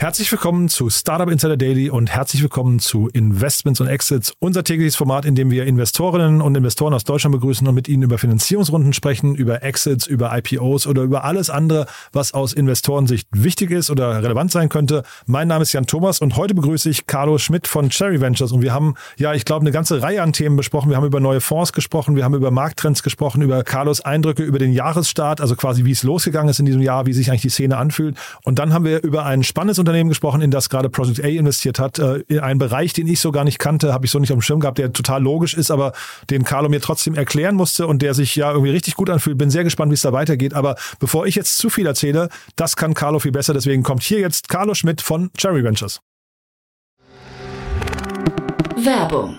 Herzlich willkommen zu Startup Insider Daily und herzlich willkommen zu Investments und Exits, unser tägliches Format, in dem wir Investorinnen und Investoren aus Deutschland begrüßen und mit ihnen über Finanzierungsrunden sprechen, über Exits, über IPOs oder über alles andere, was aus Investorensicht wichtig ist oder relevant sein könnte. Mein Name ist Jan Thomas und heute begrüße ich Carlo Schmid von Cherry Ventures und wir haben, ich glaube, eine ganze Reihe an Themen besprochen. Wir haben über neue Fonds gesprochen, wir haben über Markttrends gesprochen, über Carlos Eindrücke, über den Jahresstart, also quasi wie es losgegangen ist in diesem Jahr, wie sich eigentlich die Szene anfühlt. Und dann haben wir über ein spannendes Unternehmen gesprochen, in das gerade Project A investiert hat, in einen Bereich, den ich so gar nicht kannte, habe ich so nicht auf dem Schirm gehabt, der total logisch ist, aber den Carlo mir trotzdem erklären musste und der sich ja irgendwie richtig gut anfühlt. Bin sehr gespannt, wie es da weitergeht, aber bevor ich jetzt zu viel erzähle, das kann Carlo viel besser, deswegen kommt hier jetzt Carlo Schmid von Cherry Ventures. Werbung.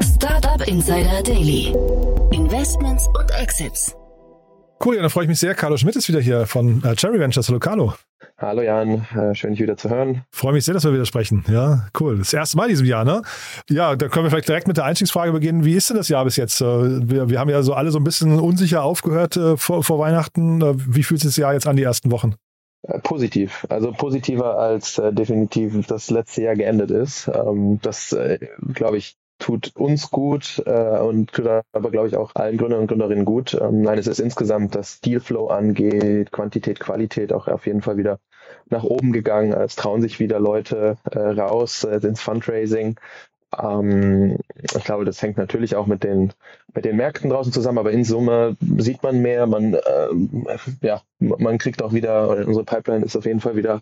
Startup Insider Daily. Investments und Exits. Cool, ja, da freue ich mich sehr. Carlo Schmid ist wieder hier von Cherry Ventures. Hallo Carlo. Hallo Jan, schön, dich wieder zu hören. Freue mich sehr, dass wir wieder sprechen. Ja, cool. Das erste Mal in diesem Jahr, ne? Ja, da können wir vielleicht direkt mit der Einstiegsfrage beginnen. Wie ist denn das Jahr bis jetzt? Wir haben ja so alle so ein bisschen unsicher aufgehört vor Weihnachten. Wie fühlt sich das Jahr jetzt an, die ersten Wochen? Positiv, also positiver als definitiv das letzte Jahr geendet ist. Das glaube ich, tut uns gut und tut aber, glaube ich, auch allen Gründern und Gründerinnen gut. Nein, es ist insgesamt, das Dealflow angeht, Quantität, Qualität auch auf jeden Fall wieder nach oben gegangen. Es trauen sich wieder Leute raus ins Fundraising. Ich glaube, das hängt natürlich auch mit den Märkten draußen zusammen, aber in Summe sieht man mehr, man kriegt auch wieder, unsere Pipeline ist auf jeden Fall wieder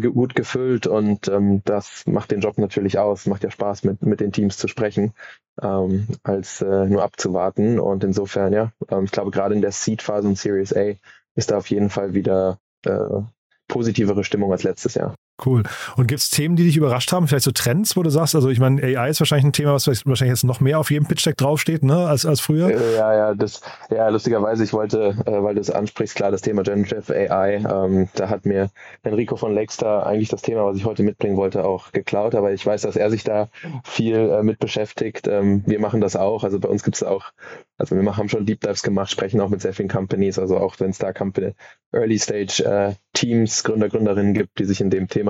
gut gefüllt und das macht den Job natürlich aus, macht ja Spaß mit den Teams zu sprechen, als nur abzuwarten und insofern, ich glaube, gerade in der Seed-Phase und Series A ist da auf jeden Fall wieder positivere Stimmung als letztes Jahr. Cool. Und gibt es Themen, die dich überrascht haben? Vielleicht so Trends, wo du sagst, also ich meine, AI ist wahrscheinlich ein Thema, was wahrscheinlich jetzt noch mehr auf jedem Pitch-Deck draufsteht, ne, als früher? Lustigerweise, ich wollte, weil du es ansprichst, klar, das Thema Generative AI, da hat mir Enrico von Lexter eigentlich das Thema, was ich heute mitbringen wollte, auch geklaut, aber ich weiß, dass er sich da viel mit beschäftigt. Wir machen das auch, also bei uns gibt es auch, also wir haben schon Deep Dives gemacht, sprechen auch mit sehr vielen Companies, also auch wenn es da Early-Stage Teams, Gründer, Gründerinnen gibt, die sich in dem Thema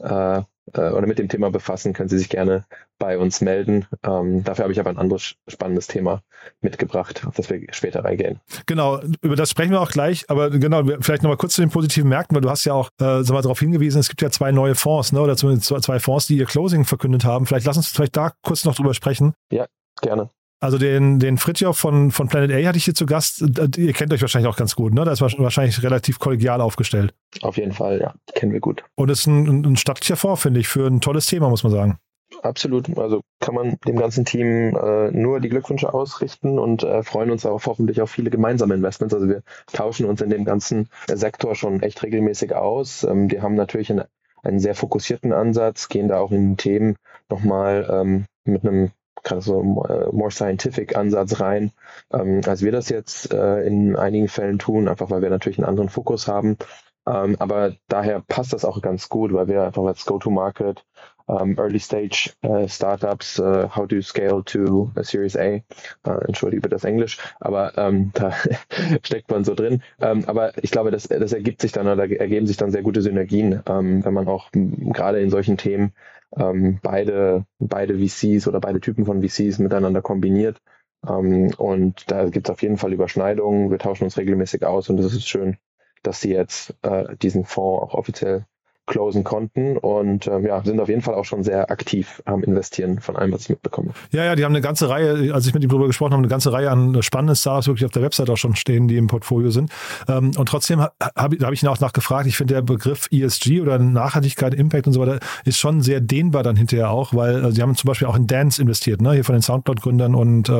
oder mit dem Thema befassen, können Sie sich gerne bei uns melden. Dafür habe ich aber ein anderes spannendes Thema mitgebracht, auf das wir später reingehen. Genau, über das sprechen wir auch gleich, aber genau, vielleicht nochmal kurz zu den positiven Märkten, weil du hast ja auch darauf hingewiesen, es gibt ja 2 neue Fonds, ne, oder zumindest 2 Fonds, die ihr Closing verkündet haben. Lass uns da kurz noch drüber sprechen. Ja, gerne. Also den Fritjof von Planet A hatte ich hier zu Gast. Ihr kennt euch wahrscheinlich auch ganz gut, ne? Da ist wahrscheinlich relativ kollegial aufgestellt. Auf jeden Fall, ja. Kennen wir gut. Und ist ein stattlicher Fonds, finde ich, für ein tolles Thema, muss man sagen. Absolut. Also kann man dem ganzen Team nur die Glückwünsche ausrichten und freuen uns auch hoffentlich auf viele gemeinsame Investments. Also wir tauschen uns in dem ganzen Sektor schon echt regelmäßig aus. Wir haben natürlich einen sehr fokussierten Ansatz, gehen da auch in Themen nochmal mit einem gerade so more scientific Ansatz rein, als wir das jetzt in einigen Fällen tun, einfach weil wir natürlich einen anderen Fokus haben. Aber daher passt das auch ganz gut, weil wir einfach als Go-to-Market, Early-Stage Startups, how do you scale to a Series A, entschuldige bitte das Englisch, aber da steckt man so drin. Aber ich glaube, das ergibt sich dann oder ergeben sich dann sehr gute Synergien, wenn man auch gerade in solchen Themen beide VCs oder beide Typen von VCs miteinander kombiniert. Und da gibt es auf jeden Fall Überschneidungen. Wir tauschen uns regelmäßig aus und das ist schön, dass sie jetzt diesen Fonds auch offiziell closen konnten und ja, sind auf jeden Fall auch schon sehr aktiv am Investieren von allem, was ich mitbekomme. Ja, ja, die haben eine ganze Reihe, als ich mit ihm darüber gesprochen habe, eine ganze Reihe an spannenden Startups wirklich auf der Website auch schon stehen, die im Portfolio sind. Und trotzdem habe ich ihn auch nachgefragt, ich finde der Begriff ESG oder Nachhaltigkeit, Impact und so weiter ist schon sehr dehnbar dann hinterher auch, weil sie haben zum Beispiel auch in Dance investiert, ne? Hier von den Soundcloud-Gründern und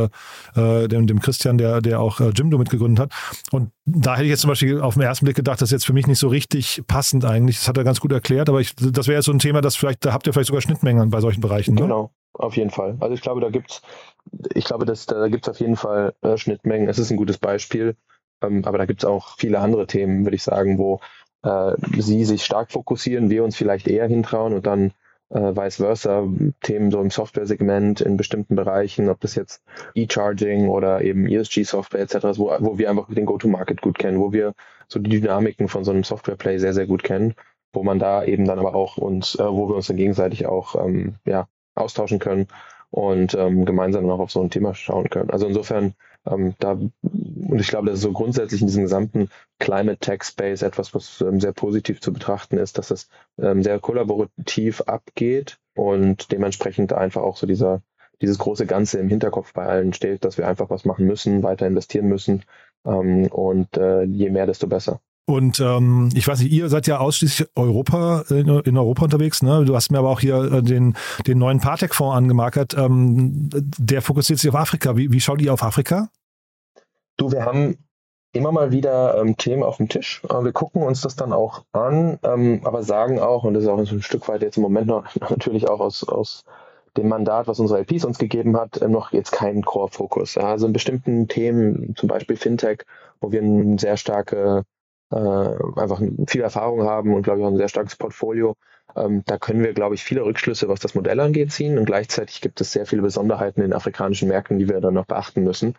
dem Christian, der auch Jimdo mitgegründet hat. Und da hätte ich jetzt zum Beispiel auf den ersten Blick gedacht, das ist jetzt für mich nicht so richtig passend eigentlich. Das hat er ganz gut erklärt, aber das wäre jetzt so ein Thema, das vielleicht, da habt ihr vielleicht sogar Schnittmengen bei solchen Bereichen. Ne? Genau, auf jeden Fall. Also ich glaube, da gibt's auf jeden Fall Schnittmengen. Es ist ein gutes Beispiel, aber da gibt es auch viele andere Themen, würde ich sagen, wo sie sich stark fokussieren, wir uns vielleicht eher hintrauen und dann vice versa, Themen so im Software-Segment in bestimmten Bereichen, ob das jetzt E-Charging oder eben ESG-Software etc. ist, wo wir einfach den Go-to-Market gut kennen, wo wir so die Dynamiken von so einem Software-Play sehr, sehr gut kennen, wo man da eben dann aber auch wo wir uns dann gegenseitig auch austauschen können und gemeinsam noch auf so ein Thema schauen können. Also insofern, und ich glaube, das ist so grundsätzlich in diesem gesamten Climate-Tech-Space etwas, was sehr positiv zu betrachten ist, dass das sehr kollaborativ abgeht und dementsprechend einfach auch so dieses große Ganze im Hinterkopf bei allen steht, dass wir einfach was machen müssen, weiter investieren müssen und je mehr, desto besser. Und ich weiß nicht, ihr seid ja ausschließlich in Europa unterwegs, ne? Du hast mir aber auch hier den neuen Partech-Fonds angemarkert. Der fokussiert sich auf Afrika. Wie schaut ihr auf Afrika? Du, wir haben immer mal wieder Themen auf dem Tisch. Wir gucken uns das dann auch an, aber sagen auch, und das ist auch ein Stück weit jetzt im Moment noch natürlich auch aus dem Mandat, was unsere LPs uns gegeben hat, noch jetzt keinen Core-Fokus. Ja? Also in bestimmten Themen, zum Beispiel Fintech, wo wir eine sehr starke einfach viel Erfahrung haben und glaube ich auch ein sehr starkes Portfolio. Da können wir, glaube ich, viele Rückschlüsse, was das Modell angeht, ziehen und gleichzeitig gibt es sehr viele Besonderheiten in afrikanischen Märkten, die wir dann noch beachten müssen.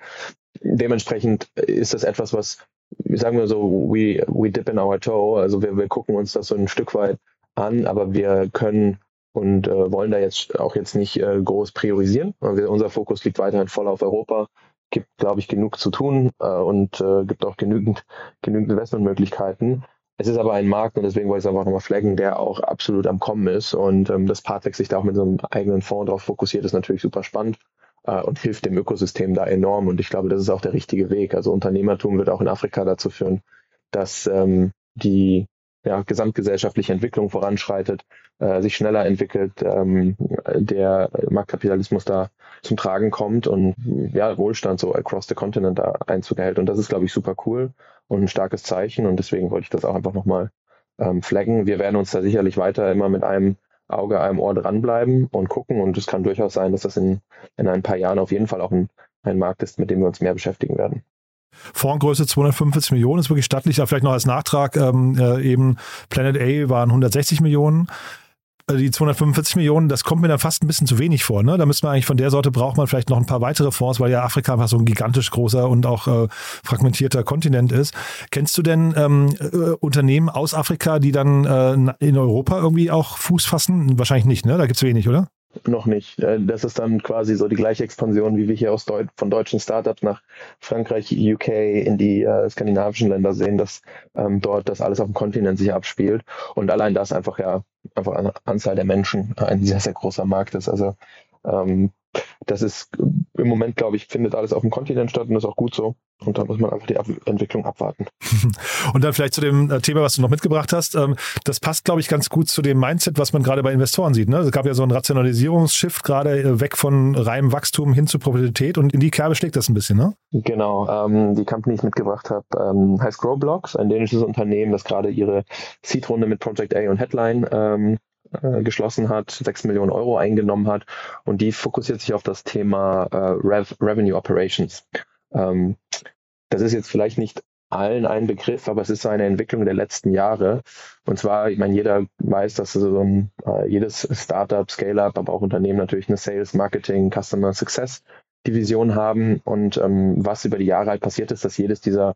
Dementsprechend ist das etwas, was, sagen wir so, we dip in our toe, also wir gucken uns das so ein Stück weit an, aber wir können und wollen da jetzt nicht groß priorisieren. Unser Fokus liegt weiterhin voll auf Europa. Gibt, glaube ich, genug zu tun und gibt auch genügend Investmentmöglichkeiten. Es ist aber ein Markt und deswegen wollte ich es einfach nochmal flaggen, der auch absolut am Kommen ist und dass Partech sich da auch mit so einem eigenen Fonds drauf fokussiert, ist natürlich super spannend und hilft dem Ökosystem da enorm und ich glaube, das ist auch der richtige Weg. Also Unternehmertum wird auch in Afrika dazu führen, dass die gesamtgesellschaftliche Entwicklung voranschreitet, sich schneller entwickelt, der Marktkapitalismus da zum Tragen kommt und Wohlstand so across the continent da Einzug erhält. Und das ist, glaube ich, super cool und ein starkes Zeichen. Und deswegen wollte ich das auch einfach nochmal flaggen. Wir werden uns da sicherlich weiter immer mit einem Auge, einem Ohr dranbleiben und gucken. Und es kann durchaus sein, dass das in ein paar Jahren auf jeden Fall auch ein Markt ist, mit dem wir uns mehr beschäftigen werden. Fondsgröße 245 Millionen ist wirklich stattlich. Vielleicht noch als Nachtrag eben Planet A waren 160 Millionen. Die 245 Millionen, das kommt mir dann fast ein bisschen zu wenig vor. Ne? Da müsste man eigentlich von der Sorte, braucht man vielleicht noch ein paar weitere Fonds, weil ja Afrika einfach so ein gigantisch großer und auch fragmentierter Kontinent ist. Kennst du denn Unternehmen aus Afrika, die dann in Europa irgendwie auch Fuß fassen? Wahrscheinlich nicht, ne? Da gibt es wenig, oder? Noch nicht. Das ist dann quasi so die gleiche Expansion, wie wir hier von deutschen Startups nach Frankreich, UK, in die skandinavischen Länder sehen, dass dort das alles auf dem Kontinent sich abspielt. Und allein das einfach eine Anzahl der Menschen ein sehr, sehr großer Markt ist. Also das ist im Moment, glaube ich, findet alles auf dem Kontinent statt und das ist auch gut so. Und da muss man einfach die Entwicklung abwarten. Und dann vielleicht zu dem Thema, was du noch mitgebracht hast. Das passt, glaube ich, ganz gut zu dem Mindset, was man gerade bei Investoren sieht. Ne? Es gab ja so einen Rationalisierungsshift gerade weg von reinem Wachstum hin zu Profitabilität und in die Kerbe schlägt das ein bisschen, ne? Genau. Die Company, die ich mitgebracht habe, heißt Growblocks, ein dänisches Unternehmen, das gerade ihre Seed-Runde mit Project A und Headline geschlossen hat, 6 Millionen Euro eingenommen hat und die fokussiert sich auf das Thema Revenue Operations. Das ist jetzt vielleicht nicht allen ein Begriff, aber es ist so eine Entwicklung der letzten Jahre. Und zwar, ich meine, jeder weiß, dass so jedes Startup, Scale-Up, aber auch Unternehmen natürlich eine Sales, Marketing, Customer Success Division haben und was über die Jahre halt passiert ist, dass jede dieser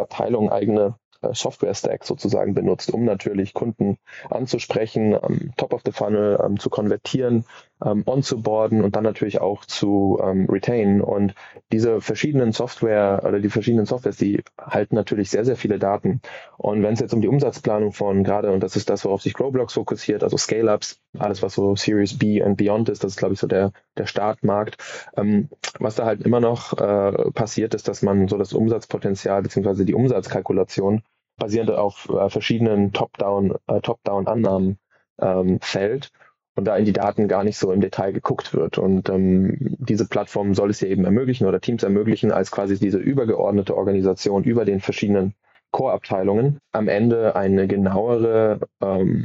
Abteilungen eigene Software-Stack sozusagen benutzt, um natürlich Kunden anzusprechen, top of the funnel zu konvertieren, onzuboarden und dann natürlich auch zu retainen. Und diese verschiedenen Software oder die verschiedenen Softwares, die halten natürlich sehr, sehr viele Daten. Und wenn es jetzt um die Umsatzplanung von gerade, und das ist das, worauf sich Growblocks fokussiert, also Scale-Ups, alles was so Series B und Beyond ist, das ist glaube ich so der Startmarkt. Was da halt immer noch passiert ist, dass man so das Umsatzpotenzial beziehungsweise die Umsatzkalkulation basierend auf verschiedenen Top-Down-Annahmen fällt und da in die Daten gar nicht so im Detail geguckt wird. Und diese Plattform soll es ja eben ermöglichen oder Teams ermöglichen, als quasi diese übergeordnete Organisation über den verschiedenen Core-Abteilungen am Ende eine genauere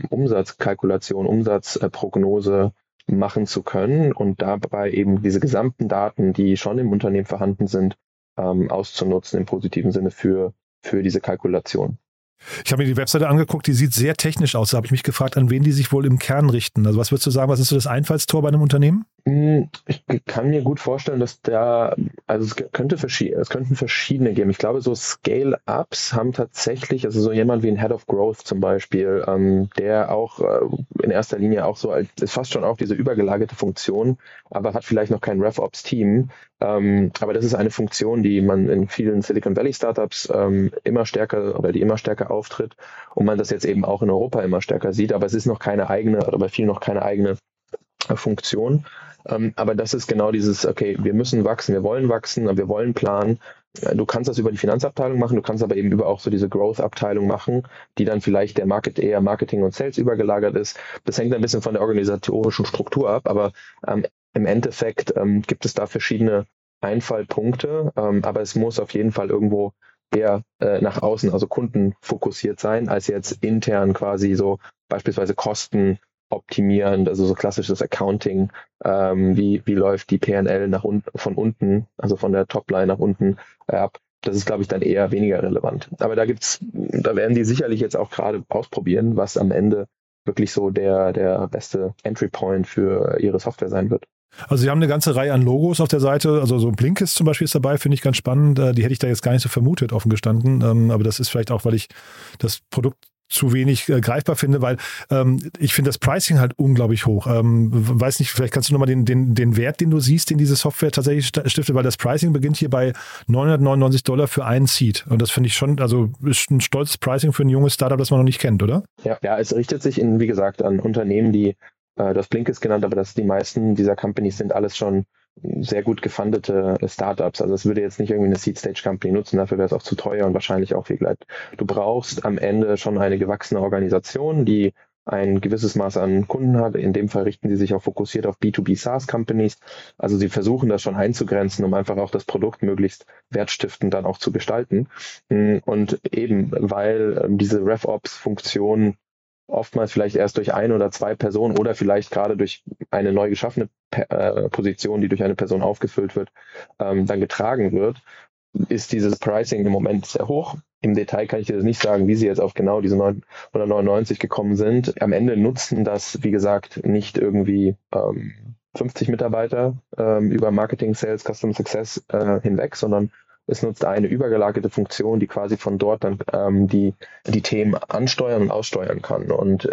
Umsatzkalkulation, Umsatzprognose machen zu können und dabei eben diese gesamten Daten, die schon im Unternehmen vorhanden sind, auszunutzen im positiven Sinne für diese Kalkulation. Ich habe mir die Webseite angeguckt, die sieht sehr technisch aus. Da habe ich mich gefragt, an wen die sich wohl im Kern richten. Also was würdest du sagen, was ist so das Einfallstor bei einem Unternehmen? Ich kann mir gut vorstellen, dass es könnten verschiedene geben. Ich glaube, so Scale-Ups haben tatsächlich, also so jemand wie ein Head of Growth zum Beispiel, der auch in erster Linie auch so, ist fast schon auch diese übergelagerte Funktion, aber hat vielleicht noch kein RevOps-Team. Aber das ist eine Funktion, die man in vielen Silicon Valley Startups immer stärker auftritt und man das jetzt eben auch in Europa immer stärker sieht. Aber es ist noch keine eigene, oder bei vielen noch keine eigene Funktion. Aber das ist genau dieses, okay, wir müssen wachsen, wir wollen planen. Du kannst das über die Finanzabteilung machen, du kannst aber eben über auch so diese Growth-Abteilung machen, die dann vielleicht eher Marketing und Sales übergelagert ist. Das hängt ein bisschen von der organisatorischen Struktur ab, aber im Endeffekt gibt es da verschiedene Einfallpunkte, aber es muss auf jeden Fall irgendwo eher nach außen, also kundenfokussiert sein, als jetzt intern quasi so beispielsweise Kosten optimierend, also so klassisches Accounting, wie läuft die P&L von unten, also von der Topline nach unten ab. Das ist, glaube ich, dann eher weniger relevant. Aber da werden die sicherlich jetzt auch gerade ausprobieren, was am Ende wirklich so der beste Entry Point für ihre Software sein wird. Also sie haben eine ganze Reihe an Logos auf der Seite, also so ein Blinkist zum Beispiel ist dabei, finde ich ganz spannend. Die hätte ich da jetzt gar nicht so vermutet, offen gestanden. Aber das ist vielleicht auch, weil ich das Produkt zu wenig greifbar finde, weil ich finde das Pricing halt unglaublich hoch. Weiß nicht, vielleicht kannst du nochmal den Wert, den du siehst, den diese Software tatsächlich stiftet, weil das Pricing beginnt hier bei $999 für einen Seed. Und das finde ich schon, also ist ein stolzes Pricing für ein junges Startup, das man noch nicht kennt, oder? Ja, es richtet sich, wie gesagt, an Unternehmen, die, das Blinkist genannt, aber die meisten dieser Companies sind alles schon sehr gut gefundete Startups. Also es würde jetzt nicht irgendwie eine Seed-Stage-Company nutzen, dafür wäre es auch zu teuer und wahrscheinlich auch viel Gleit. Du brauchst am Ende schon eine gewachsene Organisation, die ein gewisses Maß an Kunden hat. In dem Fall richten sie sich auch fokussiert auf B2B-SaaS-Companies. Also sie versuchen das schon einzugrenzen, um einfach auch das Produkt möglichst wertstiftend dann auch zu gestalten. Und eben, weil diese RevOps-Funktion oftmals vielleicht erst durch ein oder zwei Personen oder vielleicht gerade durch eine neu geschaffene Position, die durch eine Person aufgefüllt wird, dann getragen wird, ist dieses Pricing im Moment sehr hoch. Im Detail kann ich dir das nicht sagen, wie sie jetzt auf genau diese 999 gekommen sind. Am Ende nutzen das, wie gesagt, nicht irgendwie 50 Mitarbeiter über Marketing, Sales, Custom Success hinweg, sondern es nutzt eine übergelagerte Funktion, die quasi von dort dann die Themen ansteuern und aussteuern kann. Und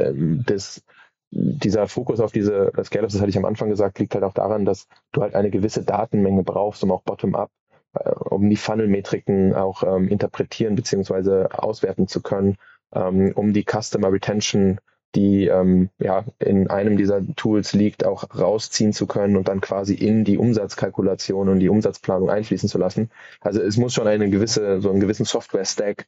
dieser Fokus auf diese Scale-Ups, das hatte ich am Anfang gesagt, liegt halt auch daran, dass du halt eine gewisse Datenmenge brauchst, um auch bottom-up, um die Funnel-Metriken auch interpretieren bzw. auswerten zu können, um die Customer Retention, die in einem dieser Tools liegt, auch rausziehen zu können und dann quasi in die Umsatzkalkulation und die Umsatzplanung einfließen zu lassen. Also es muss schon einen gewissen Software-Stack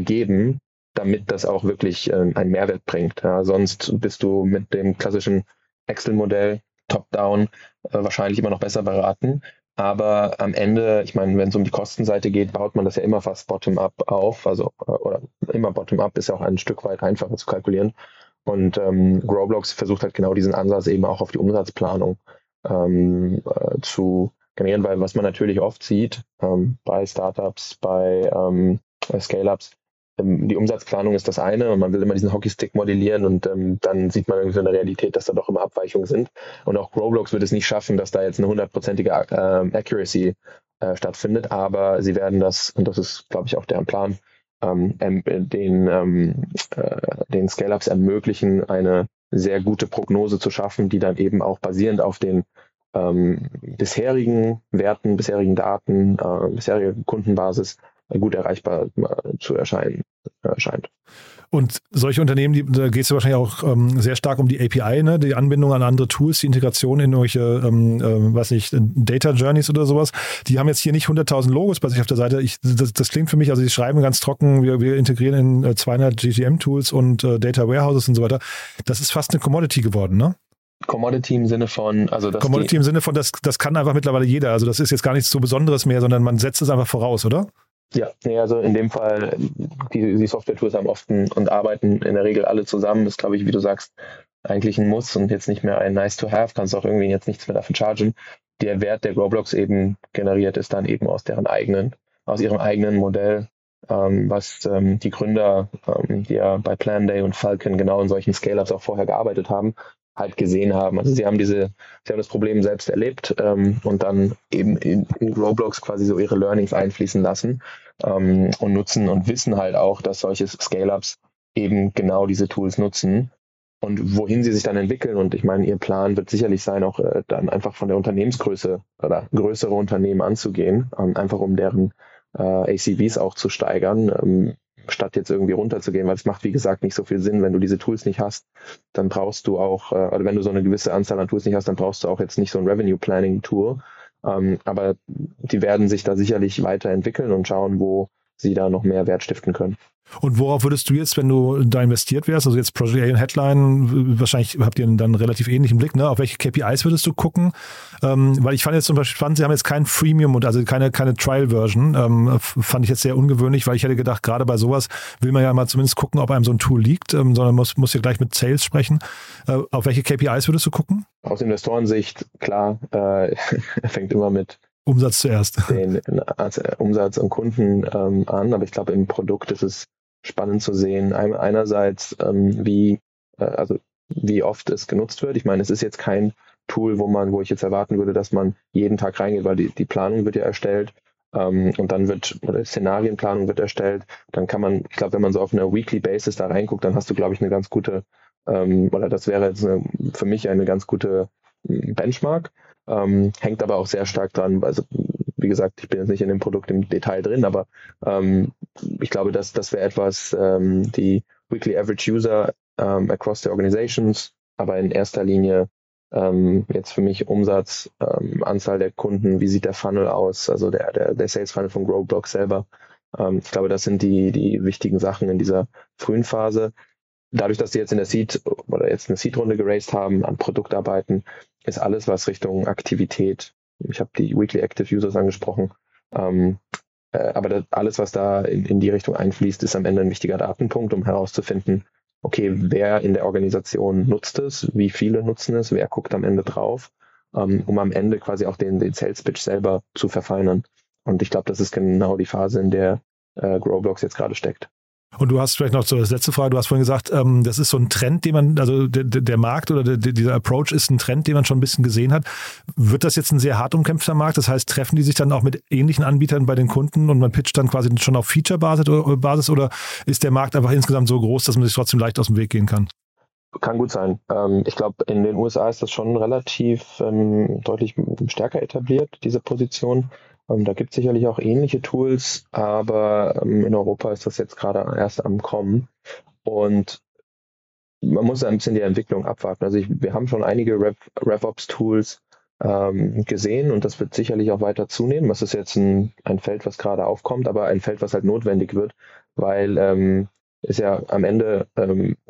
geben, damit das auch wirklich einen Mehrwert bringt. Ja, sonst bist du mit dem klassischen Excel-Modell top-down wahrscheinlich immer noch besser beraten. Aber am Ende, ich meine, wenn es um die Kostenseite geht, baut man das ja immer fast bottom-up auf. Also oder immer bottom-up ist ja auch ein Stück weit einfacher zu kalkulieren. Und Growblocks versucht halt genau diesen Ansatz eben auch auf die Umsatzplanung zu generieren, weil was man natürlich oft sieht bei Startups, bei Scale-Ups, die Umsatzplanung ist das eine und man will immer diesen Hockeystick modellieren und dann sieht man irgendwie so in der Realität, dass da doch immer Abweichungen sind. Und auch Growblocks wird es nicht schaffen, dass da jetzt eine 100%ige Accuracy stattfindet, aber sie werden das, und das ist, glaube ich, auch deren Plan, den Scale-Ups ermöglichen, eine sehr gute Prognose zu schaffen, die dann eben auch basierend auf den bisherigen Werten, bisherigen Daten, bisherige Kundenbasis gut erreichbar zu erscheinen scheint. Und solche Unternehmen, da geht es ja wahrscheinlich auch sehr stark um die API, ne? Die Anbindung an andere Tools, die Integration in irgendwelche, Data Journeys oder sowas. Die haben jetzt hier nicht 100.000 Logos bei sich auf der Seite. Das klingt für mich, also die schreiben ganz trocken, wir integrieren in 200 GTM-Tools und Data Warehouses und so weiter. Das ist fast eine Commodity geworden, ne? Commodity im Sinne von, das kann einfach mittlerweile jeder. Also das ist jetzt gar nichts so Besonderes mehr, sondern man setzt es einfach voraus, oder? Ja, also in dem Fall, die Software-Tools haben oft und arbeiten in der Regel alle zusammen. Das ist, glaube ich, wie du sagst, eigentlich ein Muss und jetzt nicht mehr ein Nice-to-have. Kannst auch irgendwie jetzt nichts mehr dafür chargen. Der Wert, der Growblocks eben generiert, ist dann eben aus ihrem eigenen Modell, was die Gründer, die ja bei PlanDay und Falcon genau in solchen Scale-Ups auch vorher gearbeitet haben, halt gesehen haben. Also sie haben das Problem selbst erlebt und dann eben in Growblocks quasi so ihre Learnings einfließen lassen und nutzen und wissen halt auch, dass solche Scale-Ups eben genau diese Tools nutzen und wohin sie sich dann entwickeln. Und ich meine, ihr Plan wird sicherlich sein, auch dann einfach von der Unternehmensgröße oder größere Unternehmen anzugehen, einfach um deren ACVs auch zu steigern, statt jetzt irgendwie runterzugehen, weil es macht, wie gesagt, nicht so viel Sinn. Wenn du diese Tools nicht hast, dann brauchst du auch, oder wenn du so eine gewisse Anzahl an Tools nicht hast, dann brauchst du auch jetzt nicht so ein Revenue-Planning-Tool. Aber die werden sich da sicherlich weiterentwickeln und schauen, wo sie da noch mehr Wert stiften können. Und worauf würdest du jetzt, wenn du da investiert wärst, also jetzt Project A und Headline, wahrscheinlich habt ihr dann einen relativ ähnlichen Blick, ne? Auf welche KPIs würdest du gucken? Weil ich fand jetzt zum Beispiel spannend, sie haben jetzt kein Freemium, und also keine Trial-Version, fand ich jetzt sehr ungewöhnlich, weil ich hätte gedacht, gerade bei sowas will man ja mal zumindest gucken, ob einem so ein Tool liegt, sondern muss ja gleich mit Sales sprechen. Auf welche KPIs würdest du gucken? Aus Investorensicht, klar, fängt immer mit Umsatz zuerst. Den Umsatz und Kunden an, aber ich glaube, im Produkt ist es spannend zu sehen. Einerseits, wie oft es genutzt wird. Ich meine, es ist jetzt kein Tool, wo ich jetzt erwarten würde, dass man jeden Tag reingeht, weil die Planung wird ja erstellt und dann Szenarienplanung wird erstellt. Dann kann man, ich glaube, wenn man so auf einer Weekly Basis da reinguckt, dann hast du, glaube ich, eine ganz gute, oder das wäre jetzt für mich eine ganz gute Benchmark. Hängt aber auch sehr stark dran, also wie gesagt, ich bin jetzt nicht in dem Produkt im Detail drin, aber ich glaube, dass das wäre etwas, die Weekly Average User across the organizations, aber in erster Linie jetzt für mich Umsatz, Anzahl der Kunden, wie sieht der Funnel aus, also der Sales Funnel von Growblocks selber. Ich glaube, das sind die wichtigen Sachen in dieser frühen Phase. Dadurch, dass sie jetzt eine Seed-Runde geraced haben, an Produktarbeiten, ist alles, was Richtung Aktivität, ich habe die Weekly Active Users angesprochen, aber alles, was da in die Richtung einfließt, ist am Ende ein wichtiger Datenpunkt, um herauszufinden, okay, wer in der Organisation nutzt es, wie viele nutzen es, wer guckt am Ende drauf, um am Ende quasi auch den Sales-Pitch selber zu verfeinern. Und ich glaube, das ist genau die Phase, in der Growblocks jetzt gerade steckt. Und du hast vielleicht noch so das letzte Frage, du hast vorhin gesagt, das ist so ein Trend, den man, also der Markt oder dieser Approach ist ein Trend, den man schon ein bisschen gesehen hat. Wird das jetzt ein sehr hart umkämpfter Markt? Das heißt, treffen die sich dann auch mit ähnlichen Anbietern bei den Kunden und man pitcht dann quasi schon auf Feature-Basis oder ist der Markt einfach insgesamt so groß, dass man sich trotzdem leicht aus dem Weg gehen kann? Kann gut sein. Ich glaube, in den USA ist das schon relativ deutlich stärker etabliert, diese Position. Da gibt es sicherlich auch ähnliche Tools, aber in Europa ist das jetzt gerade erst am Kommen und man muss ein bisschen die Entwicklung abwarten. Also wir haben schon einige RevOps-Tools gesehen und das wird sicherlich auch weiter zunehmen. Das ist jetzt ein Feld, was gerade aufkommt, aber ein Feld, was halt notwendig wird, weil ist ja am Ende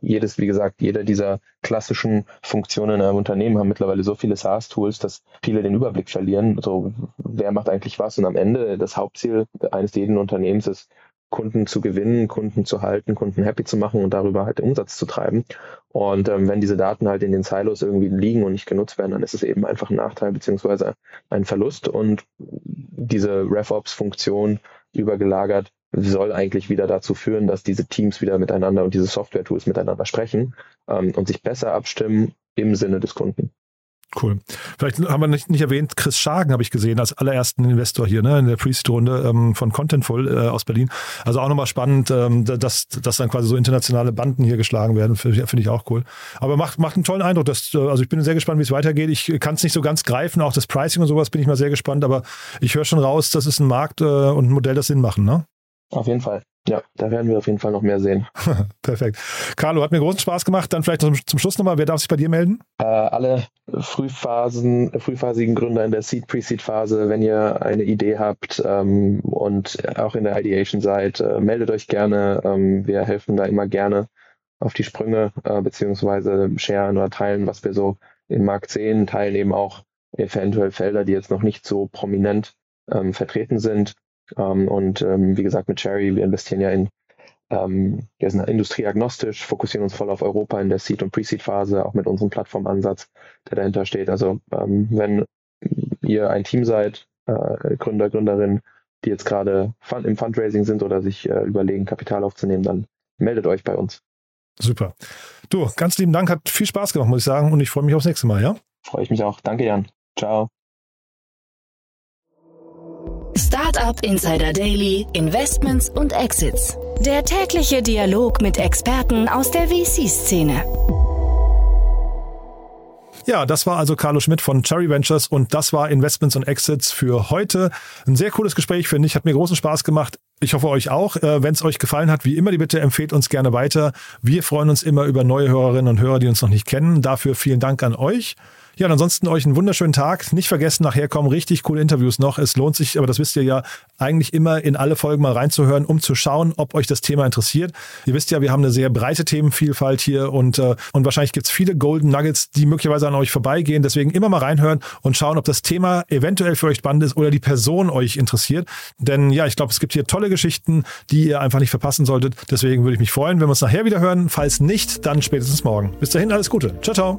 wie gesagt, jeder dieser klassischen Funktionen in einem Unternehmen haben mittlerweile so viele SaaS-Tools, dass viele den Überblick verlieren. Also wer macht eigentlich was? Und am Ende das Hauptziel eines jeden Unternehmens ist, Kunden zu gewinnen, Kunden zu halten, Kunden happy zu machen und darüber halt den Umsatz zu treiben. Und wenn diese Daten halt in den Silos irgendwie liegen und nicht genutzt werden, dann ist es eben einfach ein Nachteil beziehungsweise ein Verlust. Und diese RevOps-Funktion übergelagert soll eigentlich wieder dazu führen, dass diese Teams wieder miteinander und diese Software-Tools miteinander sprechen und sich besser abstimmen im Sinne des Kunden. Cool. Vielleicht haben wir nicht erwähnt, Chris Schagen habe ich gesehen als allerersten Investor hier, ne, in der Pre-Seed-Runde von Contentful aus Berlin. Also auch nochmal spannend, dass dann quasi so internationale Banden hier geschlagen werden, finde ich auch cool. Aber macht einen tollen Eindruck. Also ich bin sehr gespannt, wie es weitergeht. Ich kann es nicht so ganz greifen, auch das Pricing und sowas bin ich mal sehr gespannt, aber ich höre schon raus, das ist ein Markt und ein Modell, das Sinn machen, ne? Auf jeden Fall. Ja, da werden wir auf jeden Fall noch mehr sehen. Perfekt. Carlo, hat mir großen Spaß gemacht. Dann vielleicht noch zum Schluss nochmal, wer darf sich bei dir melden? Alle frühphasigen Gründer in der Pre-Seed-Phase, wenn ihr eine Idee habt und auch in der Ideation seid, meldet euch gerne. Wir helfen da immer gerne auf die Sprünge, beziehungsweise sharen oder teilen, was wir so im Markt sehen, teilen eben auch eventuell Felder, die jetzt noch nicht so prominent vertreten sind. Wie gesagt, mit Cherry, wir investieren ja wir sind industrieagnostisch, fokussieren uns voll auf Europa in der Seed- und Pre-Seed-Phase, auch mit unserem Plattformansatz, der dahinter steht. Also wenn ihr ein Team seid, Gründer, Gründerinnen, die jetzt gerade im Fundraising sind oder sich überlegen, Kapital aufzunehmen, dann meldet euch bei uns. Super. Du, ganz lieben Dank, hat viel Spaß gemacht, muss ich sagen, und ich freue mich aufs nächste Mal, ja? Freue ich mich auch. Danke, Jan. Ciao. Startup Insider Daily, Investments und Exits. Der tägliche Dialog mit Experten aus der VC-Szene. Ja, das war also Carlo Schmid von Cherry Ventures und das war Investments und Exits für heute. Ein sehr cooles Gespräch, finde ich. Hat mir großen Spaß gemacht. Ich hoffe euch auch. Wenn es euch gefallen hat, wie immer die Bitte, empfehlt uns gerne weiter. Wir freuen uns immer über neue Hörerinnen und Hörer, die uns noch nicht kennen. Dafür vielen Dank an euch. Ja, und ansonsten euch einen wunderschönen Tag. Nicht vergessen, nachher kommen richtig coole Interviews noch. Es lohnt sich, aber das wisst ihr ja, eigentlich immer in alle Folgen mal reinzuhören, um zu schauen, ob euch das Thema interessiert. Ihr wisst ja, wir haben eine sehr breite Themenvielfalt hier und wahrscheinlich gibt's viele Golden Nuggets, die möglicherweise an euch vorbeigehen. Deswegen immer mal reinhören und schauen, ob das Thema eventuell für euch spannend ist oder die Person euch interessiert. Denn ja, ich glaube, es gibt hier tolle Geschichten, die ihr einfach nicht verpassen solltet. Deswegen würde ich mich freuen, wenn wir uns nachher wieder hören. Falls nicht, dann spätestens morgen. Bis dahin, alles Gute. Ciao, ciao.